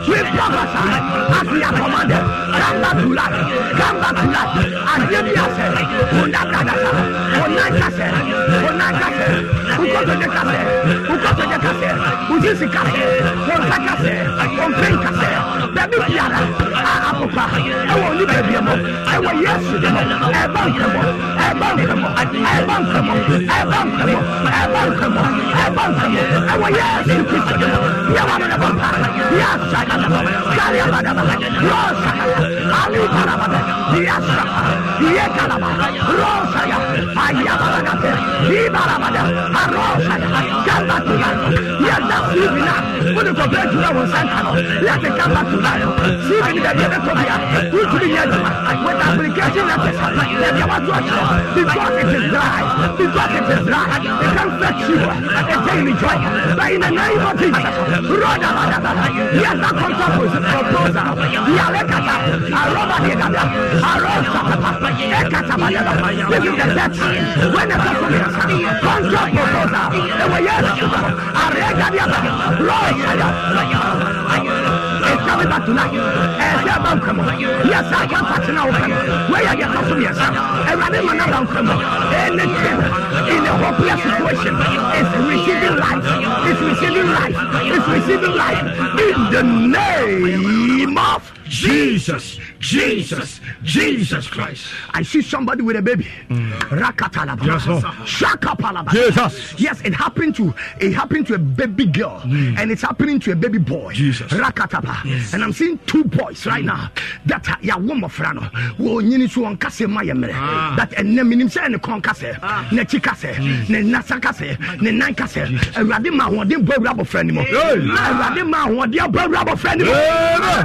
We prophesy as we are commanded. Come back to life, come back to life. And give me a say, Let me come back to life. See me in the Ethiopia. Put to the Yajima. When the application letters, let your watch because it is dry. Because it is dry. They can't fetch you. They take me joy. But in the name of Jesus, Roda Madabana. Yes, that controls the proposal. Yalekata. Aroba Negata. Arosakata. Ekatabanaba. This is the text. When the documents control proposal, they were yes. Aregadiaba. Roda. It's coming back tonight. Yes, I can touch now. Where I get from yes, and running another from anything in a hopeless situation. It's receiving life. It's receiving life. It's receiving life in the name of Jesus. Jesus, Jesus Christ. I see somebody with a baby. Rakatalaba. Yes, Lord. Shakapalaba. Jesus. Yes, it happened to a baby girl, and it's happening to a baby boy. Jesus. Rakataba. Yes. And I'm seeing two boys right now. That ya woman frano. Wo nyini so onkase mayemre. That eneminimse say ne konkase, ne chikase, ne nasakase, ne nankase. Ewrade ma hoden bo ewrabo frani mo. Ewrade ma hoden bo ewrabo frani mo.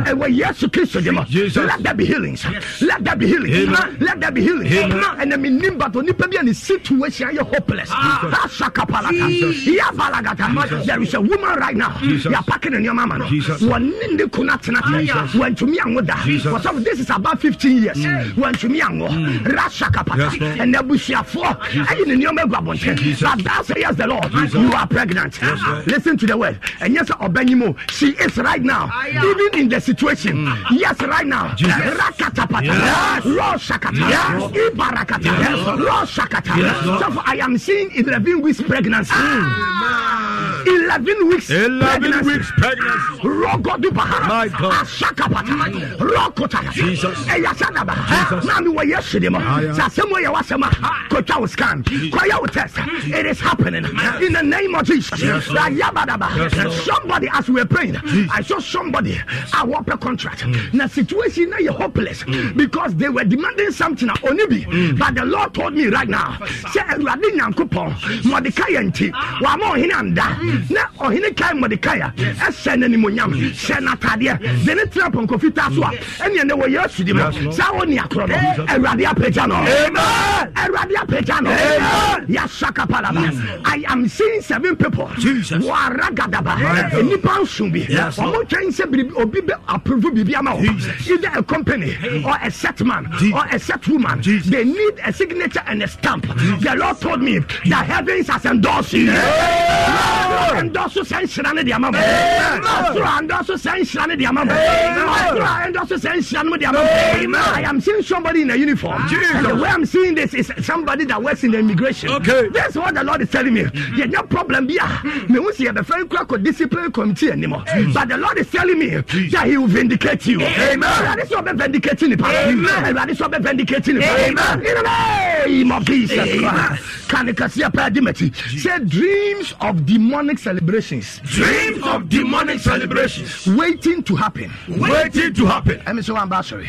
And we Yesu Kristo demo. Let there be healings. Yes. Let there be healings. Amen. Let there be healings. And I mean, nimba to nipebi and the situation you're hopeless. There is a woman right now. You are packing in your mama. One in the kunatna. When to me and with that. This is about 15 years. When to me and Rasha Kapata. And there will be a four. I didn't know my babon. But thou sayest the Lord, you are pregnant. Listen to the word. And yes, Obenimo, she is right now. Even in the situation. Yes, right now. Rakatapata, Rosakata, Ibarakata, Rosakata. So I am seeing 11 weeks pregnancy. 11 weeks pregnancy. Rogodu Bahara, Ashakapata, Rokota, Jesus, Eyasanaba, Namiwa Yashidima, Sasamoya Wasama, Kotawaskan, Koyao test. It is happening in the name of Jesus. Somebody, as we were praying, I saw somebody, I walked a contract. The situation. Now you're hopeless because they were demanding something but the Lord told me right now say Ewurade Nyankopon Mordecai enti wa mo hini anda na ohini kai Mordecai e se na nimonyam se na tade de ne trap nkofita so a ene ne wo Yesu di ma sa woni akro no Ewurade apeja no amen Ewurade apeja no amen ya shaka palaba. I am seeing 7 people Jesus wa ragadaba eni pa nsun bi omo twen se obi be approve bi bia ma either a company or a set man or a set woman, they need a signature and a stamp. The Lord told me the heavens has endorsed you. I am seeing somebody in a uniform. And the way I'm seeing this is somebody that works in the immigration. Okay. That's what the Lord is telling me. There's no problem here. Me won't see the friend crack or discipline committee anymore. But the Lord is telling me that He will vindicate you. Amen. This will be vindicating the power. Amen. This will be vindicating the power. Amen. In the name of Jesus Christ. Can you see a prayer, Dimity? Say dreams of demonic celebrations. Dreams of demonic celebrations. Waiting to happen. Waiting to happen. I'm so ambassador.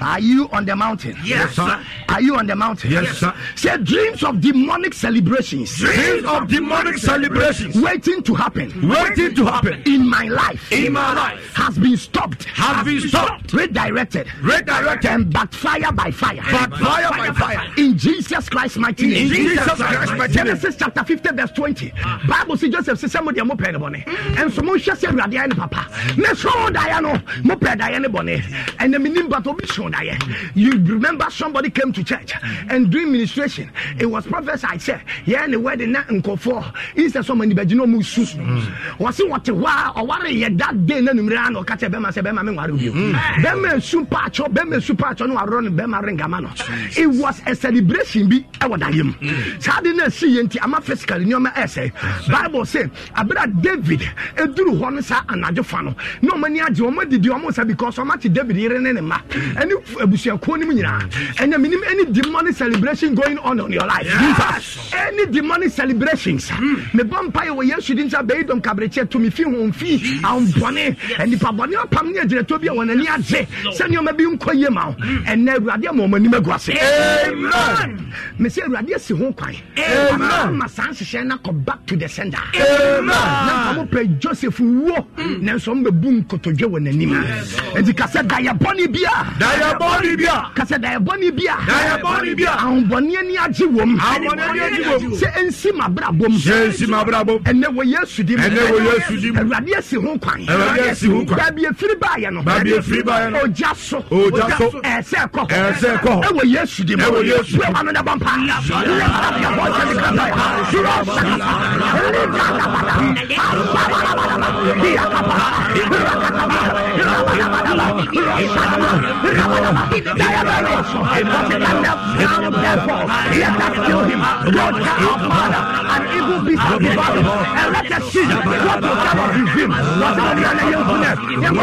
Are you on the mountain? Yes, sir. Are you on the mountain? Yes, sir. Say dreams of demonic celebrations. Dreams of demonic celebrations. Waiting to happen. Waiting to happen. In my life. In my life. Has been stopped. Has been stopped. Redirected. Redirected. And backfire by fire. Backfire by fire. In Jesus Christ mighty name. In Jesus Christ mighty name. Genesis chapter 50 verse 20. Bible says Joseph says somebody mo pere bone. And someone says radian papa. Me so diano mo pere diane bone. And the minimum to be shown. You remember somebody came to church and doing ministration. It was prophesied, said, yeah, and the wedding and for instead somebody but you know move soon. Was it what a while or what a that day no ran or catch a bema say bema memory you. Bema super no run bema ringamano. It was a celebration be our diam. So I didn't see anti ama physical in your essay. Bible say I brother David a do one sa and I fano. No many are did you almost because so much David here and ma and any demonic celebration going on your life. Yes. Any demonic celebrations. Me bumpire we shouldn't obey them cabreche to me feel on fee and bonnet and the pabonio pamnia diretobia when any adze send you maybe unkoyema and radia moment nimegwase. Amen. Me say radia si hon kwan. Amen. My son shena come back to the sender. Amen. Now come pray Joseph wo nanso me bun kotodwe when anim. And the cassette dia boni bia. Diabolibia, Casa Diabolibia, Diabolibia, and Boniania Jibum, say and Sima Brabum, and there were years to him, and there were years to him, and Radiasi Honkai, Baby a free buyer, oh, just so, and Serco, and were years to him, and were years to another vampire. Let us kill him. God cannot murder an evil beast of the battle, and let us see what will come of him. Are you where you are the refuge down?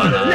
Lift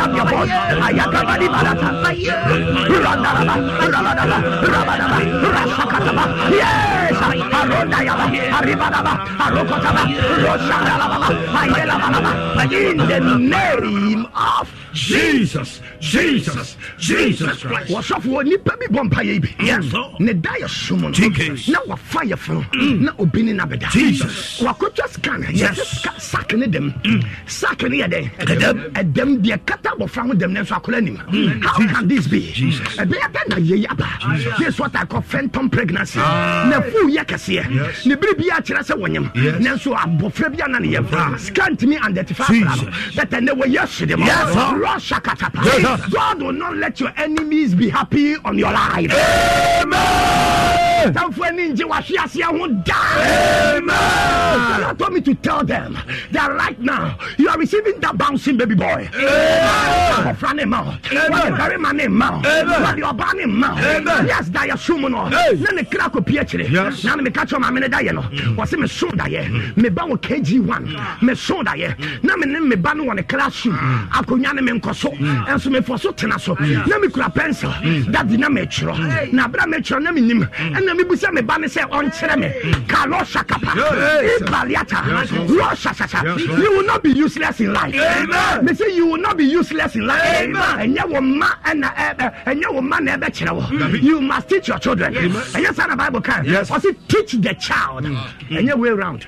up your voice. Ayakabadi Barata. Yes, in the name of Jesus Christ. What's up for Nippy Bompayebi? Yes, no dire summon. Now a fire from now opening abeda. Jesus. Wakuchas can, yes, sacking them, sacking a them, the cutter of from them, and Sakulenim. How can this be? Jesus. Here's what I call phantom pregnancy. Nefu Yakasia, Nibibia Chelasawanium, Nelsu Abofrebiananium, scant me and that that I never yesterday. God will not let your enemies be happy on your life. Amen. Amen. God told me to tell them that right now you are receiving that bouncing baby boy. You will not be useless in life. Amen. They say you will not be useless in life. Amen. You must teach your children. And yes, the Bible can. Yes. Teach the child. And your way around.